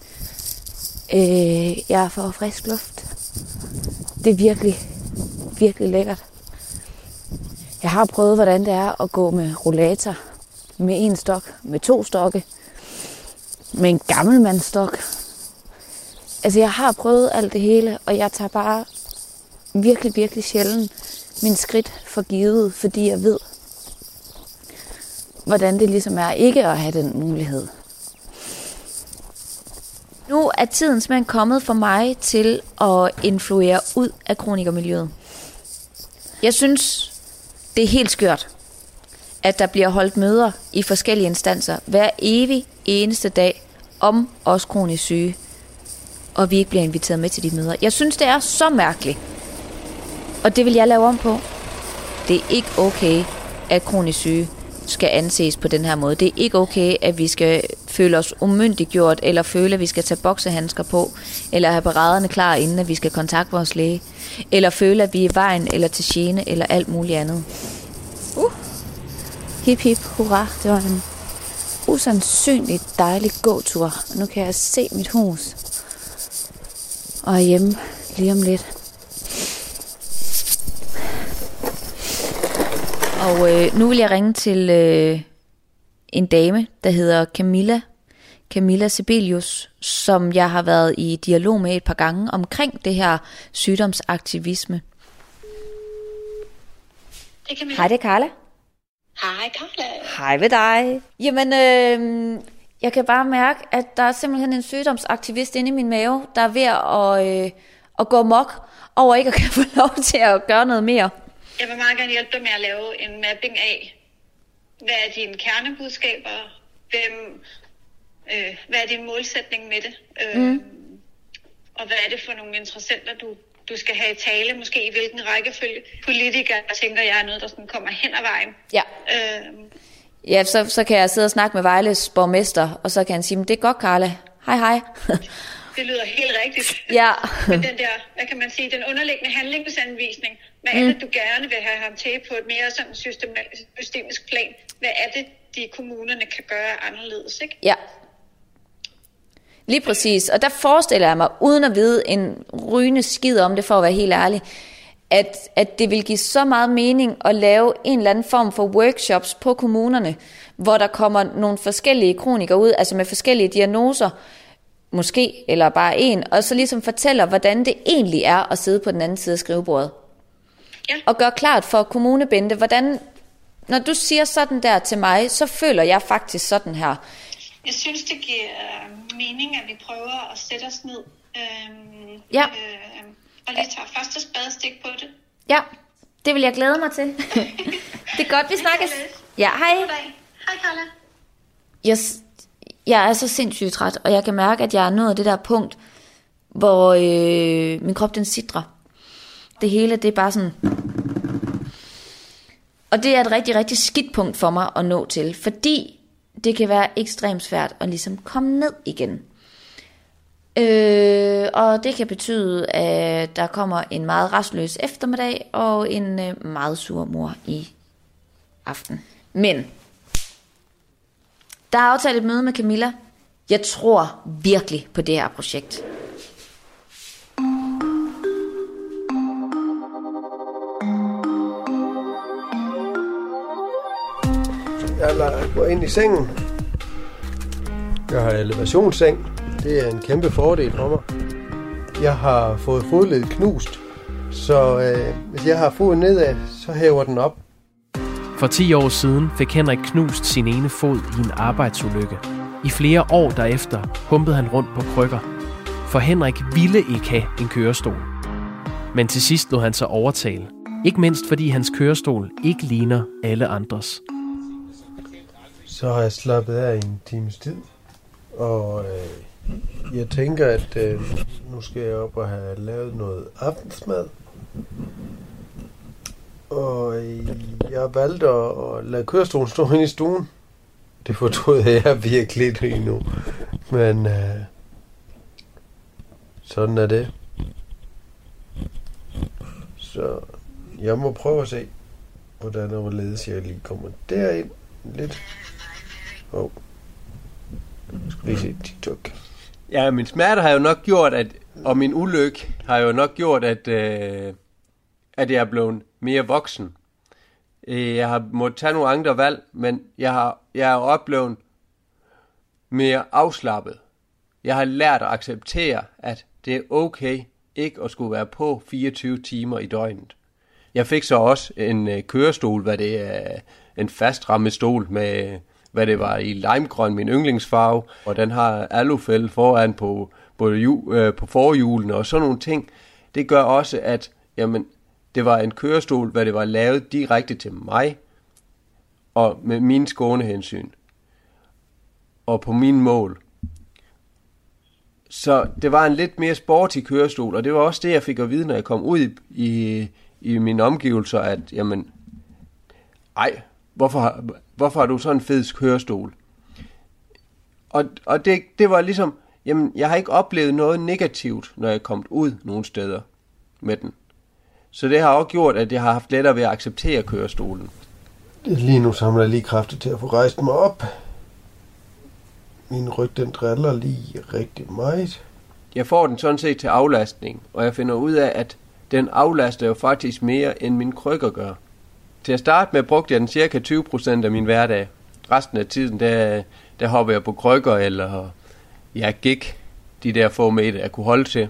Jeg får frisk luft. Det er virkelig, virkelig lækkert. Jeg har prøvet, hvordan det er at gå med rollator. Med 1 stok, med 2 stokke, med en gammelmandsstok. Altså, jeg har prøvet alt det hele, og jeg tager bare virkelig, virkelig sjældent min skridt for givet, fordi jeg ved, hvordan det ligesom er ikke at have den mulighed. Nu er tiden simpelthen kommet for mig til at influere ud af kronikermiljøet. Jeg synes, det er helt skørt, at der bliver holdt møder i forskellige instanser hver evig eneste dag om os kronisk syge, og vi ikke bliver inviteret med til de møder. Jeg synes, det er så mærkeligt. Og det vil jeg lave om på. Det er ikke okay, at kronisk syge skal anses på den her måde. Det er ikke okay, at vi skal føle os umyndiggjort, eller føle, at vi skal tage boksehandsker på, eller have paraderne klar, inden at vi skal kontakte vores læge, eller føle, at vi er i vejen, eller til gene, eller alt muligt andet. Hip hip, hurra. Det var en usandsynligt dejlig gåtur. Nu kan jeg se mit hus. Og hjemme lige om lidt. Og nu vil jeg ringe til en dame, der hedder Camilla Sebelius, som jeg har været i dialog med et par gange omkring det her sygdomsaktivisme. Det hej, det er Karla. Hej, Karla. Hej ved dig. Jamen, jeg kan bare mærke, at der er simpelthen en sygdomsaktivist inde i min mave, der er ved at gå mok over ikke at kan få lov til at gøre noget mere. Jeg vil meget gerne hjælpe dig med at lave en mapping af, hvad er dine kernebudskaber, hvad er din målsætning med det, og hvad er det for nogle interessenter, du skal have i tale, måske i hvilken rækkefølge. Politikere tænker jeg er noget, der sådan kommer hen ad vejen. Ja. Ja, så kan jeg sidde og snakke med Vejles borgmester, og så kan han sige, men det er godt, Karla. Hej. Det lyder helt rigtigt. Ja. Men den der, hvad kan man sige, den underliggende handlingsanvisning, hvad er det, du gerne vil have ham til på et mere sådan systemisk plan? Hvad er det, de kommunerne kan gøre anderledes, ikke? Ja. Lige præcis. Og der forestiller jeg mig, uden at vide en rygende skid om det, for at være helt ærlig, at det vil give så meget mening at lave en eller anden form for workshops på kommunerne, hvor der kommer nogle forskellige kronikere ud, altså med forskellige diagnoser, måske, eller bare en, og så ligesom fortæller, hvordan det egentlig er at sidde på den anden side af skrivebordet. Ja. Og gør klart for kommunebente, hvordan, når du siger sådan der til mig, så føler jeg faktisk sådan her. Jeg synes, det giver mening, at vi prøver at sætte os ned og lige tager første spadestik på det. Ja, det vil jeg glæde mig til. Det er godt, vi snakkes. Ja, hej. Hej, Karla. Yes. Jeg er så sindssygt træt, og jeg kan mærke, at jeg er nået af det der punkt, hvor min krop den sidrer. Det hele, det er bare sådan... Og det er et rigtig, rigtig skidt punkt for mig at nå til, fordi det kan være ekstremt svært at ligesom komme ned igen. Og det kan betyde, at der kommer en meget rastløs eftermiddag og en meget sur mor i aften. Men... der er aftalt et møde med Camilla. Jeg tror virkelig på det her projekt. Jeg går ind i sengen. Jeg har elevationsseng. Det er en kæmpe fordel for mig. Jeg har fået fodledet knust. Så hvis jeg har foden nedad, så hæver den op. For 10 år siden fik Henrik knust sin ene fod i en arbejdsulykke. I flere år derefter humpede han rundt på krykker, for Henrik ville ikke have en kørestol. Men til sidst lod han sig overtale. Ikke mindst fordi hans kørestol ikke ligner alle andres. Så har jeg slappet af i en times tid, og jeg tænker, at nu skal jeg op og have lavet noget aftensmad. Og jeg valgte at lade kørestolen stå inde i stuen. Det fortrød jeg virkelig lige nu. Men sådan er det. Så jeg må prøve at se, hvordan og hvorledes jeg lige kommer derind lidt. Jeg skal lige se TikTok. Ja, min smerte har jo nok gjort, at... og min ulykke har jo nok gjort, at jeg er blevet mere voksen. Jeg har måttet tage nogle andre valg, men jeg er oplevet mere afslappet. Jeg har lært at acceptere, at det er okay ikke at skulle være på 24 timer i døgnet. Jeg fik så også en kørestol, hvad det er, en fastrammet stol med, hvad det var i limegrøn, min yndlingsfarve, og den har alufælde foran på forhjulene og sådan nogle ting. Det gør også, at jamen, det var en kørestol, hvad det var lavet direkte til mig, og med mine skånehensyn, og på mine mål. Så det var en lidt mere sporty kørestol, og det var også det, jeg fik at vide, når jeg kom ud i mine omgivelser, at jamen, ej, hvorfor har du sådan en fed kørestol? Og det var ligesom, jamen, jeg har ikke oplevet noget negativt, når jeg er kommet ud nogle steder med den. Så det har også gjort, at jeg har haft lettere ved at acceptere kørestolen. Lige nu samler jeg lige kræfter til at få rejst mig op. Min ryg, den driller lige rigtig meget. Jeg får den sådan set til aflastning, og jeg finder ud af, at den aflaster jo faktisk mere, end min krykker gør. Til at starte med brugte jeg den cirka 20% af min hverdag. Resten af tiden, der hopper jeg på krykker, eller jeg gik de der få meter, jeg kunne holde til.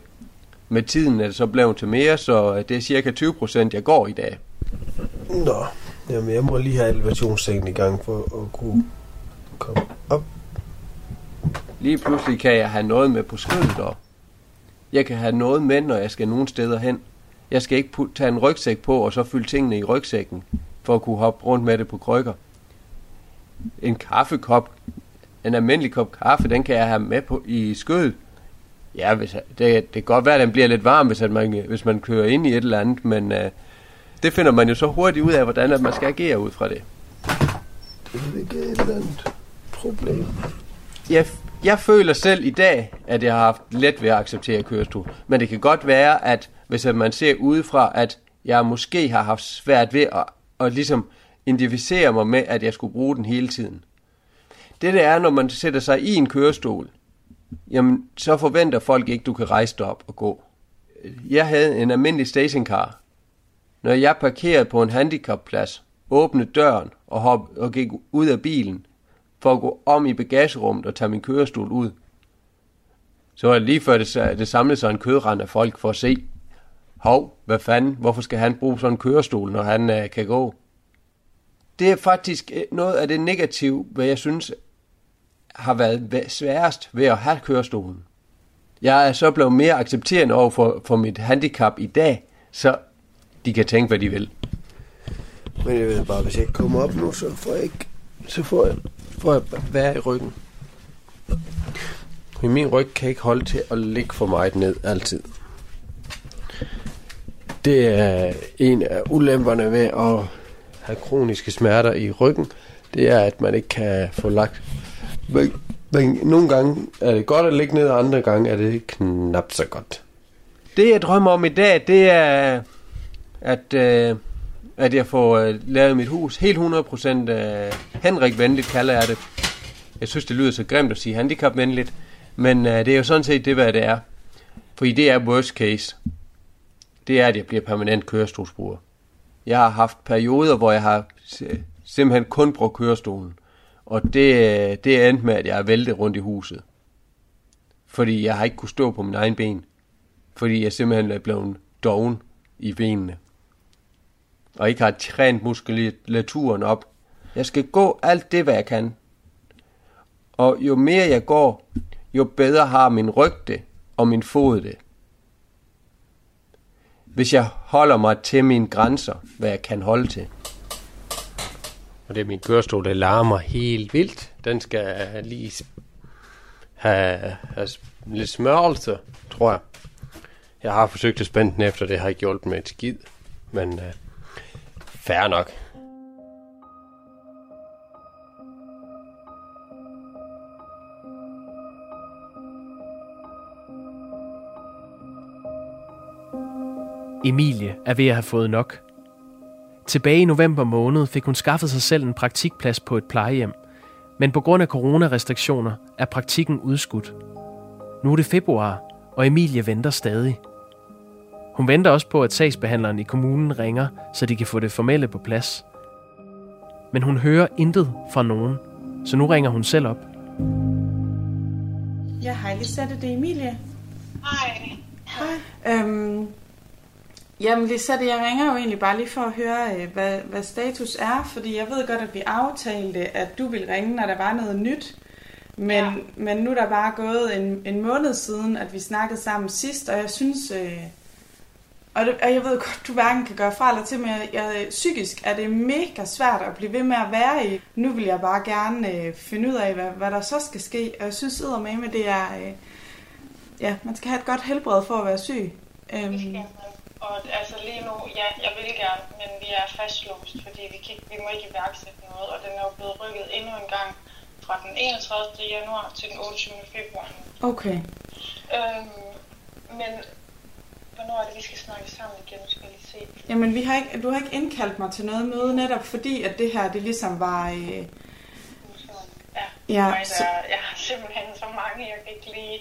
Med tiden er det så blevet til mere, så det er cirka 20%, jeg går i dag. Nå, jamen jeg må lige have elevationssengen i gang for at kunne komme op. Lige pludselig kan jeg have noget med på skødet op. Jeg kan have noget med, når jeg skal nogen steder hen. Jeg skal ikke tage en rygsæk på og så fylde tingene i rygsækken, for at kunne hoppe rundt med det på krykker. En kaffekop, en almindelig kop kaffe, den kan jeg have med på i skødet. Ja, det kan godt være, at den bliver lidt varm, hvis man kører ind i et eller andet, men det finder man jo så hurtigt ud af, hvordan at man skal agere ud fra det. Det er ikke et eller andet problem. Jeg føler selv i dag, at jeg har haft let ved at acceptere kørestol, men det kan godt være, at hvis man ser udefra, at jeg måske har haft svært ved at ligesom identificere mig med, at jeg skulle bruge den hele tiden. Det er, når man sætter sig i en kørestol, jamen så forventer folk ikke, du kan rejse dig op og gå. Jeg havde en almindelig stationcar. Når jeg parkerede på en handicapplads, åbnede døren og gik ud af bilen for at gå om i bagagerummet og tage min kørestol ud, så var det lige før det samlede sig en kødrand af folk for at se, hov, hvad fanden, hvorfor skal han bruge sådan en kørestol, når han kan gå? Det er faktisk noget af det negative, hvad jeg synes har været sværest ved at have kørestolen. Jeg er så blevet mere accepterende over for mit handicap i dag, så de kan tænke, hvad de vil. Men jeg ved bare, hvis jeg ikke kommer op nu, så får jeg være i ryggen. Min ryg kan ikke holde til at ligge for meget ned altid. Det er en af ulemperne ved at have kroniske smerter i ryggen. Det er, at man ikke kan få lagt. Men nogle gange er det godt at ligge ned, og andre gange er det knap så godt. Det, jeg drømmer om i dag, det er, at jeg får lavet mit hus helt 100% Henrik-venligt, kalder jeg det. Jeg synes, det lyder så grimt at sige handicap-venligt, men det er jo sådan set det, hvad det er. Fordi det er worst case. Det er, at jeg bliver permanent kørestolsbruger. Jeg har haft perioder, hvor jeg har simpelthen kun brugt kørestolen. Og det er endt med, at jeg er væltet rundt i huset. Fordi jeg har ikke kunne stå på mine egne ben. Fordi jeg simpelthen er blevet doven i benene. Og ikke har trænet muskulaturen op. Jeg skal gå alt det, hvad jeg kan. Og jo mere jeg går, jo bedre har min ryg det og min fod det. Hvis jeg holder mig til mine grænser, hvad jeg kan holde til. Og det er min kørestol, der larmer helt vildt. Den skal lige have lidt smørelse, tror jeg. Jeg har forsøgt at spænde den efter, det har ikke hjulpet med et skid. Men fair nok. Emilie er ved at have fået nok. Tilbage i november måned fik hun skaffet sig selv en praktikplads på et plejehjem, men på grund af coronarestriktioner er praktikken udskudt. Nu er det februar, og Emilie venter stadig. Hun venter også på, at sagsbehandleren i kommunen ringer, så de kan få det formelle på plads. Men hun hører intet fra nogen, så nu ringer hun selv op. Ja, hej Lisette, det er Emilie. Hej. Hej. Jamen Lisette, jeg ringer jo egentlig bare lige for at høre, hvad status er, fordi jeg ved godt, at vi aftalte, at du ville ringe, når der var noget nyt. Men, ja. Men nu er der bare gået en måned siden, at vi snakkede sammen sidst, og jeg synes, og jeg ved godt, du hverken kan gøre fra eller til, men jeg, psykisk er det mega svært at blive ved med at være i. Nu vil jeg bare gerne finde ud af, hvad der så skal ske, og jeg synes eddermame, det er, ja, man skal have et godt helbred for at være syg. Og altså lige nu, ja, jeg vil gerne, men vi er fastlåst, fordi vi må ikke iværksætte noget, og den er jo blevet rykket endnu en gang fra den 31. januar til den 28. februar. Okay. Men hvornår er det, vi skal snakke sammen igen, skal jeg lige se. Jamen, du har ikke indkaldt mig til noget møde, netop fordi, at det her, det ligesom var. Ja, jeg har simpelthen så mange, jeg kan ikke lige.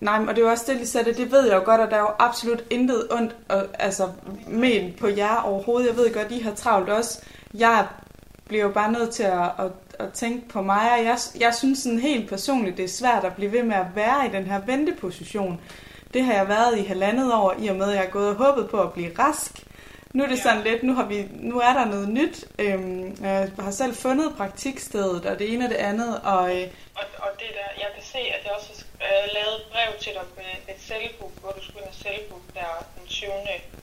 Nej, og det er jo også det, Lisette, det ved jeg jo godt, og der er jo absolut intet ondt og, altså, men på jer overhovedet. Jeg ved godt, I har travlt også. Jeg bliver jo bare nødt til at tænke på mig, og jeg synes sådan helt personligt, det er svært at blive ved med at være i den her venteposition. Det har jeg været i 1,5 år, i og med, at jeg er gået og håbet på at blive rask. Nu er det sådan lidt, nu er der noget nyt. Jeg har selv fundet praktikstedet, og det ene og det andet. Og det der, jeg kan se, at jeg også har lavet brev til dig med et selvbook, hvor du skulle have selvbook der den 20.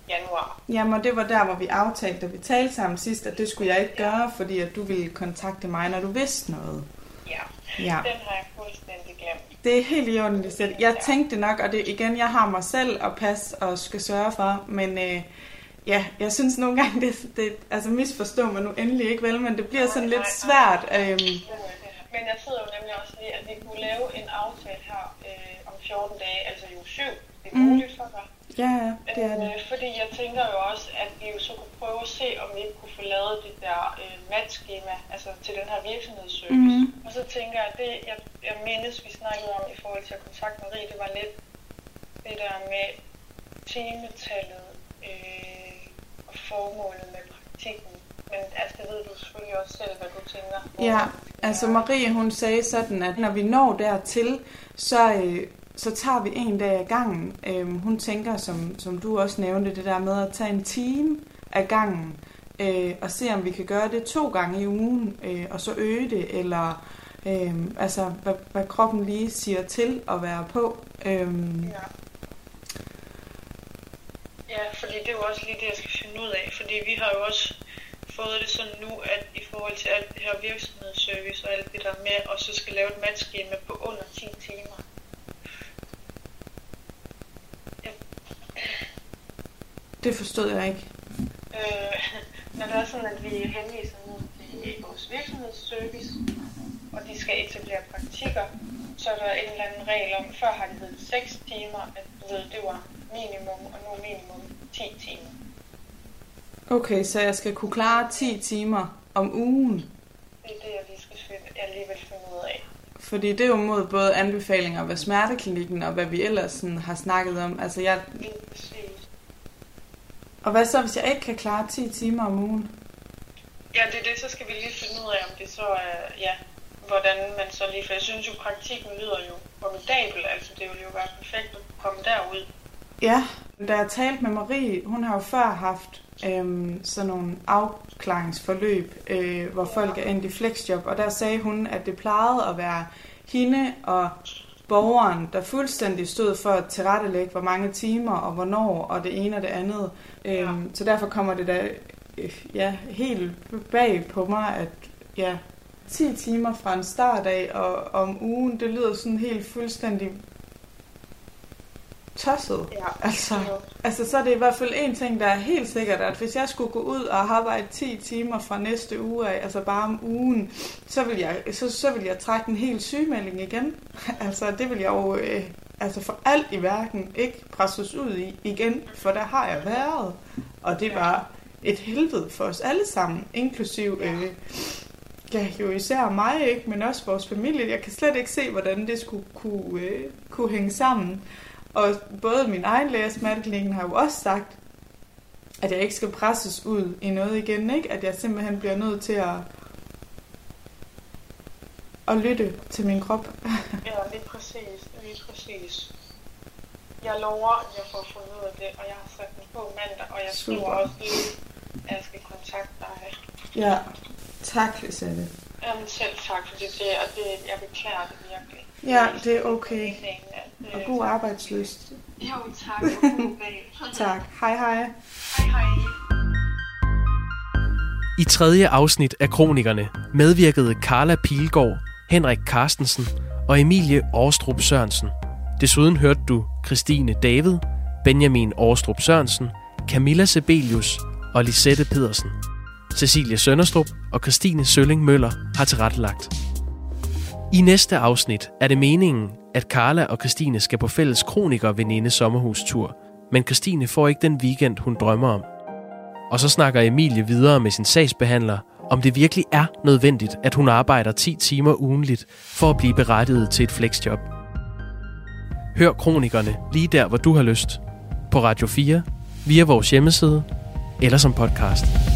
januar. Jamen, og det var der, hvor vi aftalte, og vi talte sammen sidst, at det skulle jeg ikke gøre, fordi at du ville kontakte mig, når du vidste noget. Ja, den har jeg fuldstændig glemt. Det er helt i orden, Lisette. Jeg tænkte nok, og det igen, jeg har mig selv at passe og skal sørge for, men... Ja, jeg synes nogle gange, det altså misforstår man nu endelig ikke vel, men det bliver sådan lidt svært. Men jeg sidder jo nemlig også lige, at vi kunne lave en aftale her om 14 dage, altså jo 7. Det er muligt for dig. Ja, det er det. Fordi jeg tænker jo også, at vi jo så kunne prøve at se, om vi kunne få lavet det der matchskema, altså til den her virksomhedsservice. Og så tænker jeg, at det jeg mindes, vi snakkede om i forhold til at kontakte Marie, det var lidt det der med timetallet. Og formålet med praktikken. Men altså, det ved du selvfølgelig også selv, hvad du tænker. Ja, altså Marie, hun sagde sådan, at når vi når dertil, så tager vi en dag ad gangen. Hun tænker, som du også nævnte, det der med at tage en time ad gangen, og se om vi kan gøre det 2 gange i ugen, og så øge det, eller altså, hvad kroppen lige siger til at være på. Ja, fordi det er jo også lige det, jeg skal finde ud af, fordi vi har jo også fået det sådan nu, at i forhold til alt det her virksomhedsservice og alt det der med, og så skal lave et matchskema på under 10 timer. Ja. Det forstod jeg ikke. Når det er sådan, at vi henviser nu til vores virksomhedsservice, og de skal etablere praktikker, så er der en eller anden regel om, før har det heddet 6 timer, at det var minimum, og nu minimum 10 timer. Okay, så jeg skal kunne klare 10 timer om ugen? Det er det, jeg lige vil finde ud af. Fordi det er jo mod både anbefalinger ved smerteklinikken, og hvad vi ellers sådan har snakket om. Altså, jeg... Og hvad så, hvis jeg ikke kan klare 10 timer om ugen? Ja, det er det, så skal vi lige finde ud af, om det så er... Hvordan man så lige... For jeg synes jo, praktikken lyder jo formidabel. Altså, det ville jo være perfekt at komme derud. Ja, da jeg talte med Marie, hun har jo før haft sådan nogle afklaringsforløb, hvor folk er endt i flexjob, og der sagde hun, at det plejede at være hende og borgeren, der fuldstændig stod for at tilrettelægge, hvor mange timer og hvornår, og det ene og det andet. Så derfor kommer det da helt bag på mig, at 10 timer fra en startdag og om ugen, det lyder sådan helt fuldstændig tosset. Ja. Altså, så er det i hvert fald en ting, der er helt sikkert, at hvis jeg skulle gå ud og arbejde 10 timer fra næste uge af, altså bare om ugen, så vil jeg trække en hel sygemelding igen. Altså, det vil jeg jo for alt i verden ikke presses ud i igen, for der har jeg været. Og det var et helvede for os alle sammen, inklusiv... jo især mig, ikke, men også vores familie. Jeg kan slet ikke se, hvordan det skulle kunne hænge sammen. Og både min egen læge og smerteklinikken har jo også sagt, at jeg ikke skal presses ud i noget igen, ikke? At jeg simpelthen bliver nødt til at lytte til min krop. Ja, lige præcis. Jeg lover, at jeg får fundet ud af det, og jeg har sat den på mandag, og jeg skriver også lige, at jeg skal kontakte dig. Ja. Tak, Lisette. Jamen selv tak, fordi jeg beklager det virkelig. Ja, det er okay. Og god arbejdslyst. Jo, tak. Og god dag. Tak. Hej, hej. Hej, hej. I 3. afsnit af Kronikerne medvirkede Karla Pilgaard, Henrik Carstensen og Emilie Aastrup-Sørensen. Desuden hørte du Christine David, Benjamin Aastrup-Sørensen, Camilla Sebelius og Lisette Pedersen. Cecilia Sønderstrup og Christine Sølling Møller har tilrettelagt. I næste afsnit er det meningen, at Karla og Christine skal på fælles kronikerveninde sommerhustur, men Christine får ikke den weekend, hun drømmer om. Og så snakker Emilie videre med sin sagsbehandler, om det virkelig er nødvendigt, at hun arbejder 10 timer ugentligt for at blive berettiget til et flexjob. Hør Kronikerne lige der, hvor du har lyst. På Radio 4, via vores hjemmeside eller som podcast.